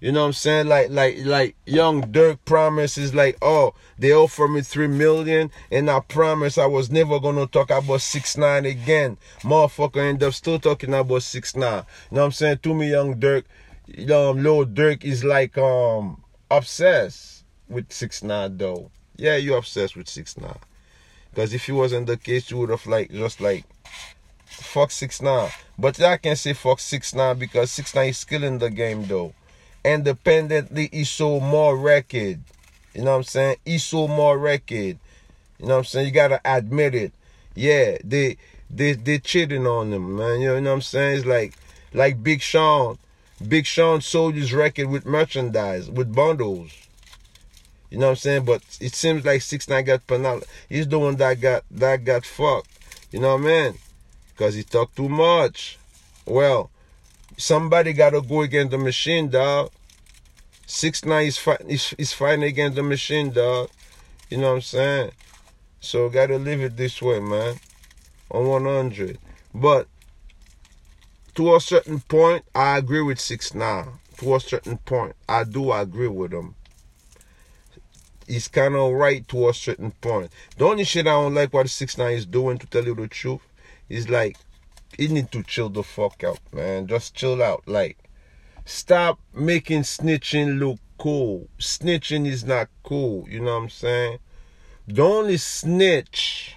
You know what I'm saying? Like Young Durk promises, like, oh, they offer me $3 million, and I promise I was never gonna talk about 6ix9ine again. Motherfucker end up still talking about 6ix9ine. You know what I'm saying? To me, Young Durk, you know, Lil Durk is like obsessed with 6ix9ine though. Yeah, you're obsessed with 6ix9ine. Because if it wasn't the case, you would have just fuck 6ix9ine. But I can say fuck 6ix9ine because 6ix9ine is killing the game though. Independently, he sold more record. You know what I'm saying? He sold more record. You know what I'm saying? You gotta admit it. Yeah, they cheating on them, man. You know what I'm saying? It's like Big Sean. Big Sean sold his record with merchandise, with bundles. You know what I'm saying? But it seems like 6ix9ine got penalized. He's the one that got fucked. You know what I mean? Because he talked too much. Well, somebody gotta go against the machine, dog. 6ix9ine is fighting against the machine, dog. You know what I'm saying? So gotta live it this way, man. On 100. But to a certain point, I agree with 6ix9ine. To a certain point, I do agree with him. He's kind of right to a certain point. The only shit I don't like what 6ix9ine is doing, to tell you the truth, is like, he need to chill the fuck out, man. Just chill out. Like, stop making snitching look cool. Snitching is not cool. You know what I'm saying? The only snitch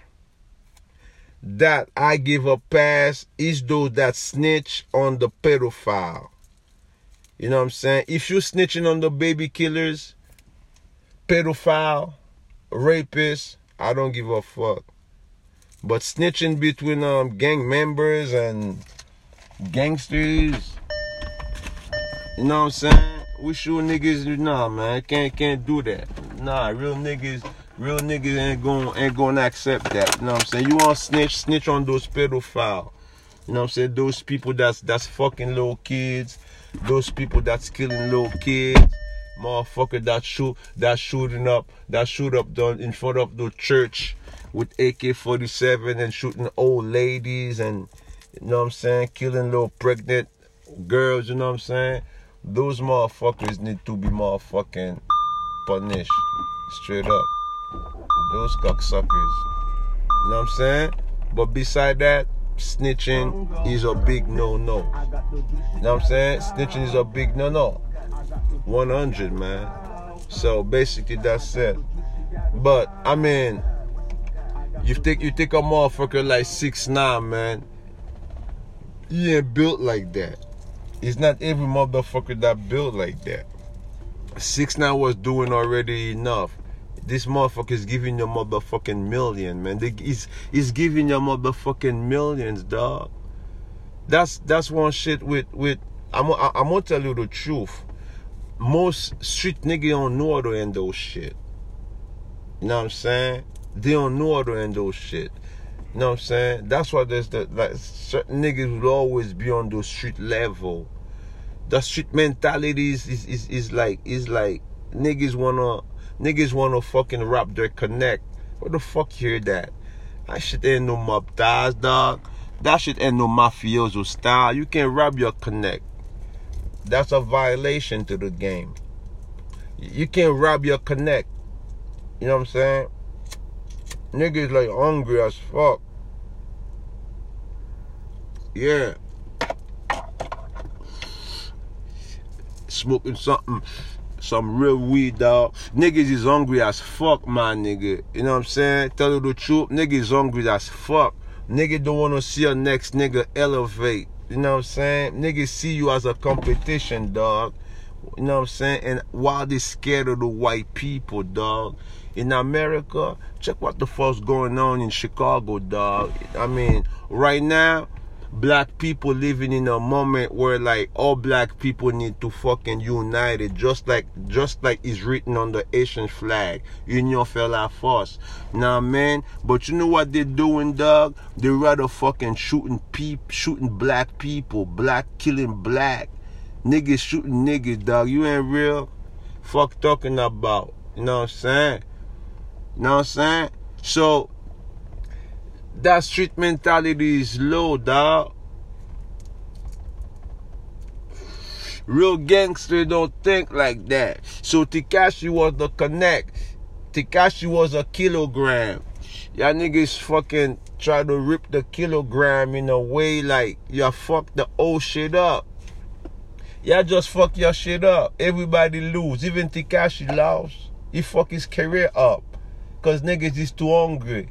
that I give a pass is those that snitch on the pedophile. You know what I'm saying? If you snitching on the baby killers, pedophile, rapists, I don't give a fuck. But snitching between gang members and gangsters, you know what I'm saying? We sure niggas, nah, man, can't do that. Nah, real niggas ain't gonna accept that. You know what I'm saying? You want snitch on those pedophile. You know what I'm saying? Those people that's fucking little kids, those people that's killing little kids, motherfucker that shooting up in front of the church with AK-47 and shooting old ladies and, you know what I'm saying, killing little pregnant girls, you know what I'm saying? Those motherfuckers need to be motherfucking punished. Straight up. Those cocksuckers. You know what I'm saying? But beside that, snitching is a big no-no. You know what I'm saying? Snitching is a big no-no. 100, man. So basically that's it. But, I mean, you take a motherfucker like 6ix9ine, man. He ain't built like that. It's not every motherfucker that built like that. 6ix9ine was doing already enough. This motherfucker is giving your motherfucking million, man. He's giving your motherfucking millions, dog. That's one shit with I'm gonna tell you the truth. Most street niggas don't know how to end those shit. You know what I'm saying? They don't know how to end those shit. You know what I'm saying? That's why there's certain niggas will always be on the street level. The street mentality is like niggas wanna fucking rap their connect. Where the fuck you hear that? That shit ain't no mob ties, dog. That shit ain't no mafioso style. You can't rap your connect. That's a violation to the game. You can't rap your connect. You know what I'm saying? Niggas like hungry as fuck. Yeah. Smoking some real weed, dog. Niggas is hungry as fuck, man, nigga. You know what I'm saying? Tell you the truth, niggas hungry as fuck. Nigga don't want to see your next nigga elevate. You know what I'm saying? Niggas see you as a competition, dog. You know what I'm saying? And while they scared of the white people, dog. In America, check what the fuck's going on in Chicago, dog. I mean, right now, black people living in a moment where like all black people need to fucking unite it, just like it's written on the Haitian flag. Union fait la force. Nah, man. But you know what they're doing, dog? They rather fucking shooting black people, black killing black. Niggas shooting niggas, dog. You ain't real fuck talking about. You know what I'm saying? You know what I'm saying? So, that street mentality is low, dog. Real gangsters don't think like that. So, Tekashi was the connect. Tekashi was a kilogram. Y'all niggas fucking try to rip the kilogram in a way like y'all fuck the old shit up. Y'all just fuck your shit up. Everybody lose. Even Tekashi lost. He fuck his career up. Because niggas is too hungry.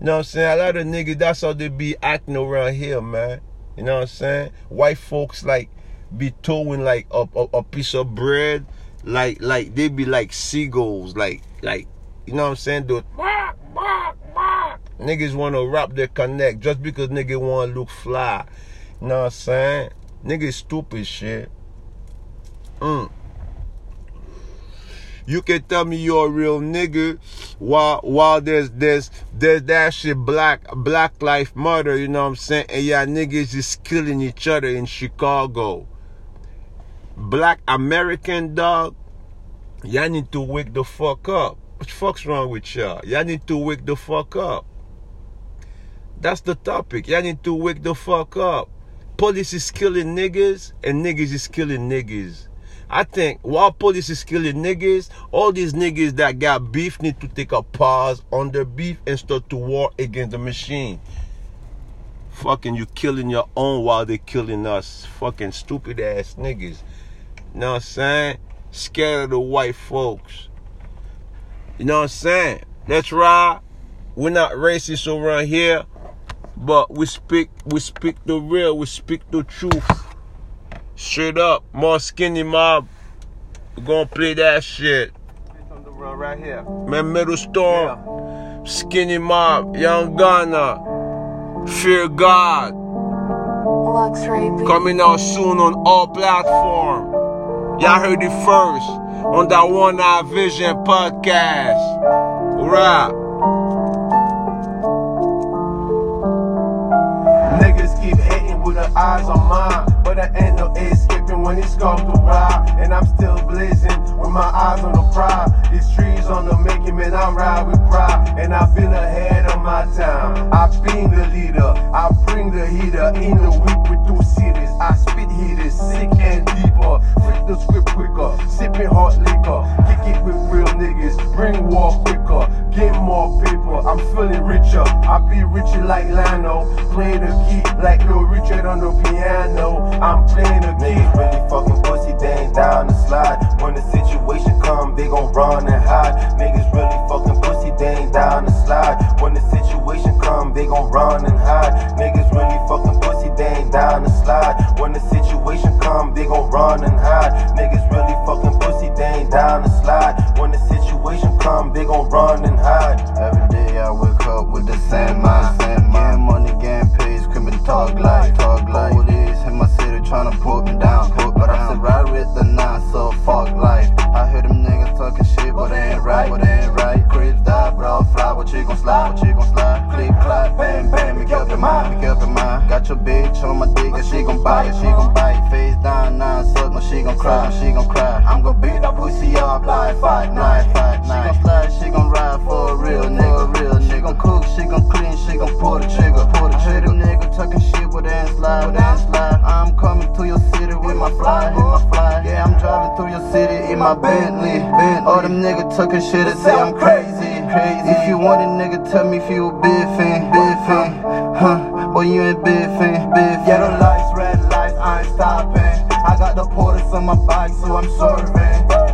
You know what I'm saying? A lot of niggas, that's how they be acting around here, man. You know what I'm saying? White folks, like, be throwing, like, a piece of bread. Like, they be like seagulls. Like, you know what I'm saying? Dude, Niggas want to wrap their connect just because nigga want to look fly. You know what I'm saying? Niggas stupid shit. You can tell me you're a real nigga while there's that shit black life murder, you know what I'm saying? And y'all niggas is killing each other in Chicago. Black American, dog, y'all need to wake the fuck up. What the fuck's wrong with y'all? Y'all need to wake the fuck up. That's the topic. Y'all need to wake the fuck up. Police is killing niggas and niggas is killing niggas. I think while police is killing niggas, all these niggas that got beef need to take a pause on their beef and start to war against the machine. Fucking you killing your own while they killing us. Fucking stupid ass niggas. You know what I'm saying? Scared of the white folks. You know what I'm saying? That's right. We're not racist around here, but we speak the real, we speak the truth. Straight up, more Skinny Mob. We're gonna play that shit. It's on the road right here. Man, Metal Storm, yeah. Skinny Mob, Young Ghana, Fear God. Luxury, coming out soon on all platforms. Y'all heard it first on that One Eye Vision podcast. Rap. Niggas keep hating with their eyes on mine. But I ain't no ace skipping when it's called to ride. And I'm still blazing with my eyes on the prize. These trees on the making, man, I ride with pride. And I've been ahead of my time. I've been the leader, I bring the heater. In the week with 2 cities, I spit heaters, sick and deeper. Flip the script quicker, sipping hot liquor. Kick it with real niggas, bring war quicker. Get more paper, I'm feeling richer. I be richer like Lano, play the key like Lil Richard on the piano. I'm playing a game. Niggas really fucking pussy, they ain't down the slide. When the situation come, they gon' run and hide. Niggas really fucking pussy, they ain't down the slide. When the situation come, they gon' run and hide. Niggas really fucking pussy, they ain't down the slide. When the situation come, they gon' run and hide. Niggas really fucking pussy, they ain't down the slide. When the situation come, they gon' run and hide. Every day I wake up with the same mind. Getting money, getting paid, screaming talk like. Police in my city tryna put me down. But I still ride with the Nas, so fuck life. I heard them niggas talking shit, but they ain't right. Crips die, but I'll fly. What you gon' slide? Click, clap, bam, bam. Make up your mind. Got your bitch on my dick, and she gon' bite. Face down, nah, suck, but she gon' cry. I'm gon' beat that pussy up like 5-9. She gon' slide, she gon' ride for a real nigga. She gon' cook, she gon' clean, she gon' pull the trigger. Nigga talking shit, but they ain't slide. I'm coming to your city with my fly. Yeah, I'm driving through your city in my Bentley. All them niggas talking shit and say I'm crazy. If you want a nigga, tell me if you a biffin', huh? Boy, you ain't biffin'. Yeah, the lights, red lights, I ain't stopping. I got the porters on my bike, so I'm serving.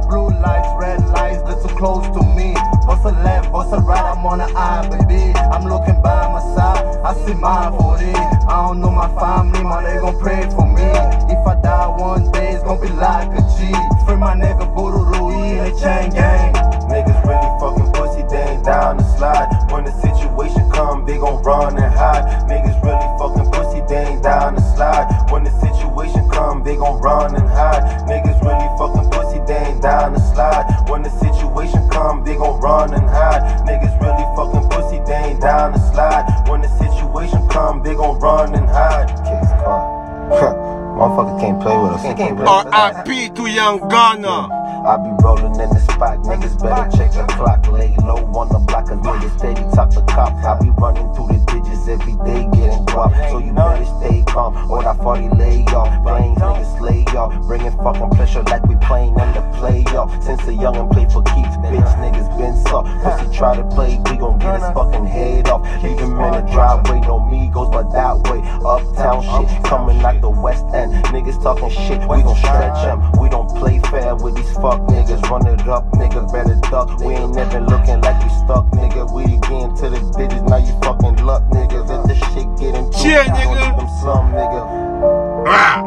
Blue lights, red lights, they're too close to me. What's a left, what's a right, I'm on the eye, baby. I'm looking by my side, I see my 40. I don't know my family, man, they gon' pray for me. If I die one day, it's gon' be like a G. Free my nigga, Boodoo, he in the chain gang. Niggas really fucking pussy, they ain't down the slide. When the situation come, they gon' run and hide. Niggas really fucking pussy, they ain't down the slide. When the situation come, they gon' run and hide. Niggas really fucking pussy, they ain't down the slide. When the situation come, they gon' run and hide. Niggas really fucking pussy, they ain't down the slide. When the situation come, they gon' run and hide. Kids come. Motherfucker can't play with us. R.I.P. to Young Ghana. I be rolling in the spot, niggas better check the clock. Lay low on the block, cause niggas steady top the cop. I be running through the digits every day getting dropped. So you better stay calm, or that 40 lay y'all. Brains niggas slay y'all, bringing fucking pressure like we playing in the playoff. Since a youngin' play for keeps, bitch niggas been soft. Pussy try to play, we gon' get his fucking head off. Leave him in the driveway, no me goes but that way. Uptown shit, coming like the West End. Niggas talking shit, we gon' stretch them. We don't play fair with these fuck niggas. Run it up, nigga, better duck. We ain't never looking like you stuck, nigga. We again to the digits, now you fucking luck, nigga. If this shit getting too, nigga, them slum, nigga.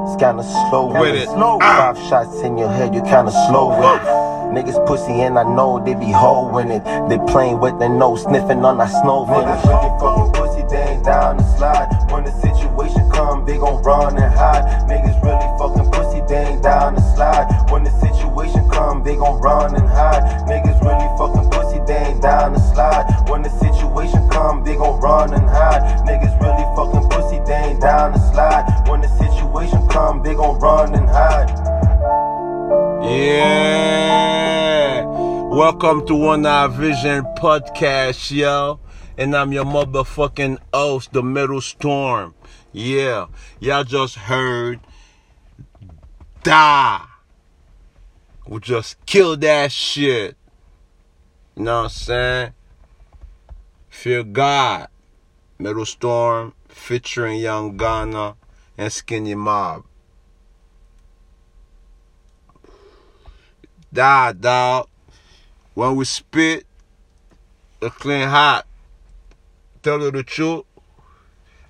It's kinda slow with it. 5 shots in your head, you kinda slow with it. niggas pussy and I know they be hoeing it. They playing with their nose, sniffing on that snow. Niggas fucking pussy, they ain't down to slide. When the situation come, they gon' run and hide. Niggas really fucking pussy, they ain't down to slide. When the situation come, they gon' run and hide. Niggas really fucking pussy, they ain't down to slide. When the situation come, they gon' run and hide. Niggas really fucking pussy, they ain't down to slide. When the situation come, they gon' run and hide. Yeah, welcome to One Eye Vision podcast, yo, and I'm your motherfucking host, the Metal Storm. Yeah, y'all just heard Die. We just killed that shit. You know what I'm saying? Fear God, Metal Storm featuring Young Ghana and Skinny Mob. Die, dog. When we spit, the clean hot. Tell you the truth,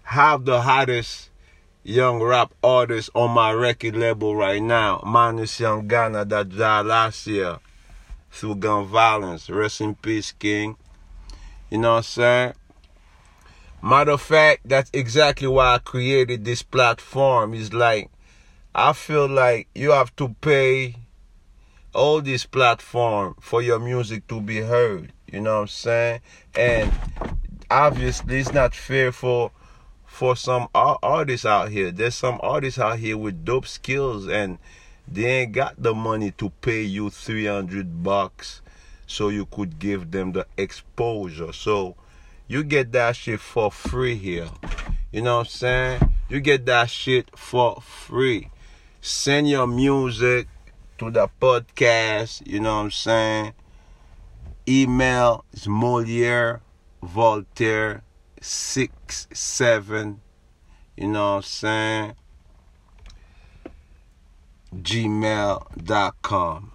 have the hottest young rap artist on my record label right now. Minus Young Ghana that died last year through gun violence. Rest in peace, King. You know what I'm saying? Matter of fact, that's exactly why I created this platform. It's like, I feel like you have to pay all this platform for your music to be heard, you know what I'm saying? And obviously it's not fair for some artists out here. There's some artists out here with dope skills and they ain't got the money to pay you $300 so you could give them the exposure. So you get that shit for free here, you know what I'm saying? You get that shit for free. Send your music to the podcast, you know what I'm saying? Email is MoliereVoltaire67, you know what I'm saying? gmail.com.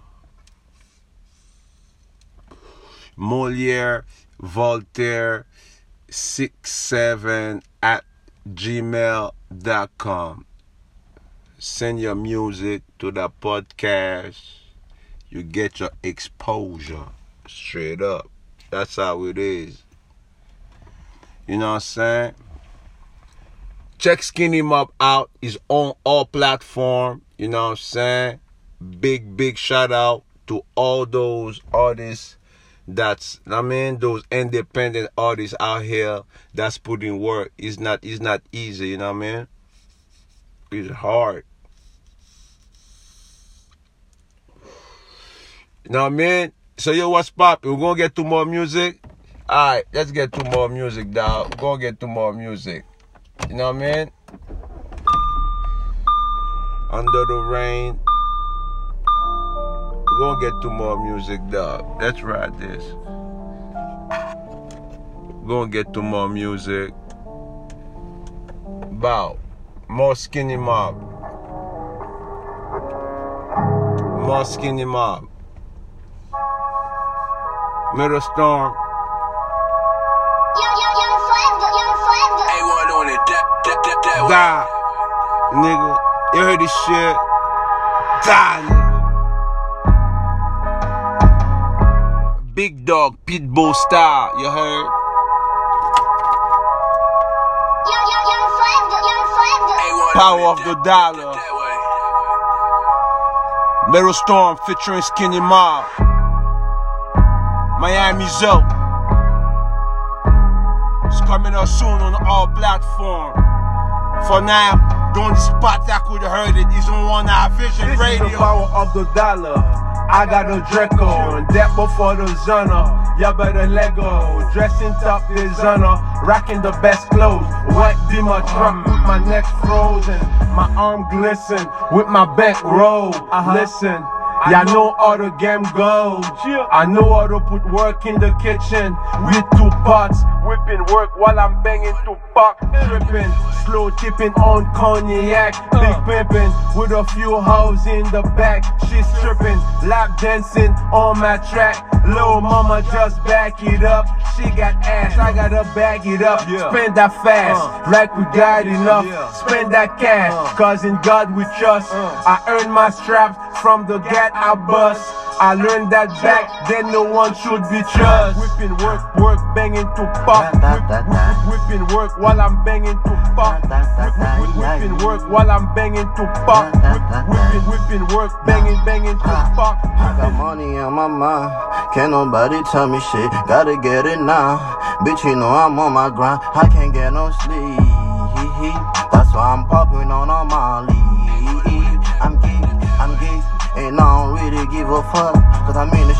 MoliereVoltaire67@gmail.com. Send your music to the podcast. You get your exposure. Straight up. That's how it is. You know what I'm saying? Check Skinny Mob out. He's on all platforms. You know what I'm saying? Big, big shout out to all those artists. Those independent artists out here that's putting work. It's not easy, you know what I mean? It's hard. You know what I mean? So yo, what's poppin'? We're gonna get to more music. Alright, let's get to more music, dog. We're gonna get to more music. You know what I mean? Under the Rain. We're gonna get to more music, dog. Let's ride this. We're gonna get to more music. Bow. More Skinny Mob. More Skinny Mob. Metal Storm. Die, nigga. You heard this shit? Die, nigga. Big Dog, Pitbull style. You heard? Power of the Dollar. Metal Storm featuring Skinny Mob. Miami's up. It's coming up soon on all platforms. For now, doing the spot that could have heard it. It's on One Eye Vision this Radio. Is the power of the dollar. I got a Draco on that before the Zona. Y'all better let go. Dressing top designer, rocking the best clothes. What be my truck with my neck frozen? My arm glisten with my back roll. Listen, y'all know how the game goes. I know how to put work in the kitchen. With two pots, whipping work while I'm banging two pack. Tripping, slow tipping on cognac. Big pimping with a few hoes in the back. She's tripping, lap dancing on my track. Little mama just back it up. She got ass, I gotta bag it up. Spend that fast, like we got enough. Spend that cash, cause in God we trust. I earn my straps from the gat I bust. I learned that back then no one should be trust. Whipping work, banging to pop. Whipping work while I'm banging to pop. Whipping work while I'm banging to pop. Whipping work, banging to pop. I got money on my mind, can't nobody tell me shit. Gotta get it now, bitch, you know I'm on my grind. I can't get no sleep, that's why I'm popping on a Molly. I'm gay, and I don't really give a fuck, cause I'm in the